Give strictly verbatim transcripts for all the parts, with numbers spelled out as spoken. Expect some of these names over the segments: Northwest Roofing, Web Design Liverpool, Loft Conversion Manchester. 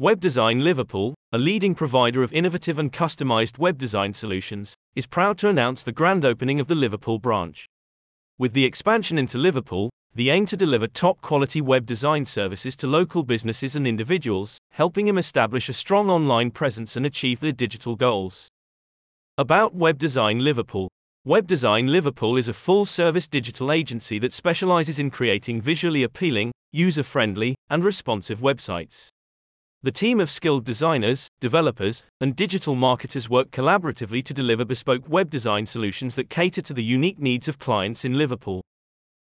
Web Design Liverpool, a leading provider of innovative and customized web design solutions, is proud to announce the grand opening of the Liverpool branch. With the expansion into Liverpool, the aim to deliver top-quality web design services to local businesses and individuals, helping them establish a strong online presence and achieve their digital goals. About Web Design Liverpool. Web Design Liverpool is a full-service digital agency that specializes in creating visually appealing, user-friendly, and responsive websites. The team of skilled designers, developers, and digital marketers work collaboratively to deliver bespoke web design solutions that cater to the unique needs of clients in Liverpool.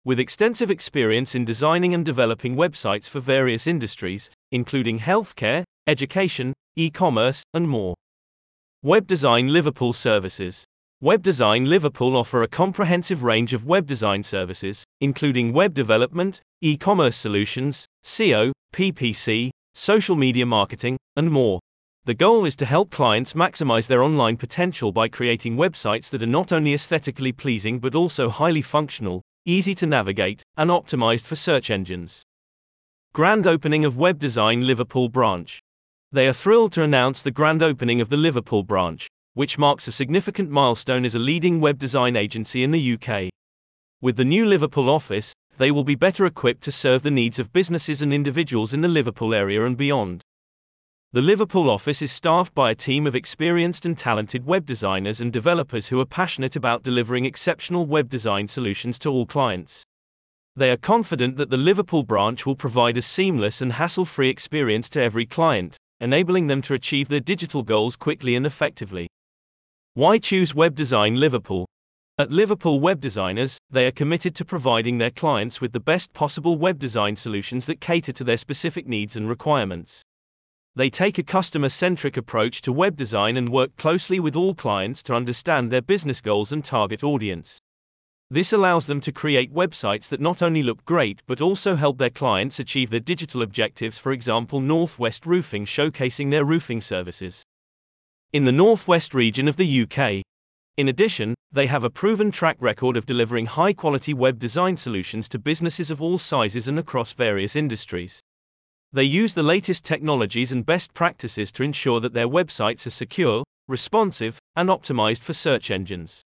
With extensive experience in designing and developing websites for various industries, including healthcare, education, e-commerce, and more. Web Design Liverpool services. Web Design Liverpool offer a comprehensive range of web design services, including web development, e-commerce solutions, S E O, P P C, social media marketing, and more. The goal is to help clients maximize their online potential by creating websites that are not only aesthetically pleasing but also highly functional, easy to navigate, and optimized for search engines. Grand opening of Web Design Liverpool branch. They are thrilled to announce the grand opening of the Liverpool branch, which marks a significant milestone as a leading web design agency in the U K. With the new Liverpool office, they will be better equipped to serve the needs of businesses and individuals in the Liverpool area and beyond. The Liverpool office is staffed by a team of experienced and talented web designers and developers who are passionate about delivering exceptional web design solutions to all clients. They are confident that the Liverpool branch will provide a seamless and hassle-free experience to every client, enabling them to achieve their digital goals quickly and effectively. Why choose Web Design Liverpool? At Liverpool Web Designers, they are committed to providing their clients with the best possible web design solutions that cater to their specific needs and requirements. They take a customer-centric approach to web design and work closely with all clients to understand their business goals and target audience. This allows them to create websites that not only look great but also help their clients achieve their digital objectives, for example Northwest Roofing showcasing their roofing services in the Northwest region of the U K. In addition, they have a proven track record of delivering high-quality web design solutions to businesses of all sizes and across various industries. They use the latest technologies and best practices to ensure that their websites are secure, responsive, and optimized for search engines.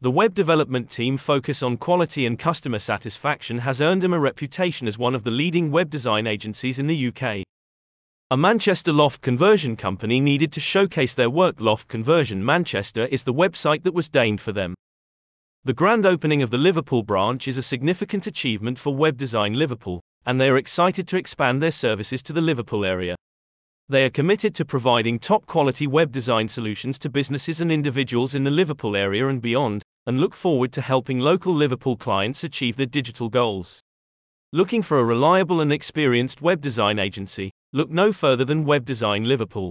The web development team's focus on quality and customer satisfaction has earned them a reputation as one of the leading web design agencies in the U K. A Manchester loft conversion company needed to showcase their work. Loft Conversion Manchester is the website that was designed for them. The grand opening of the Liverpool branch is a significant achievement for Web Design Liverpool, and they are excited to expand their services to the Liverpool area. They are committed to providing top-quality web design solutions to businesses and individuals in the Liverpool area and beyond, and look forward to helping local Liverpool clients achieve their digital goals. Looking for a reliable and experienced web design agency? Look no further than Web Design Liverpool.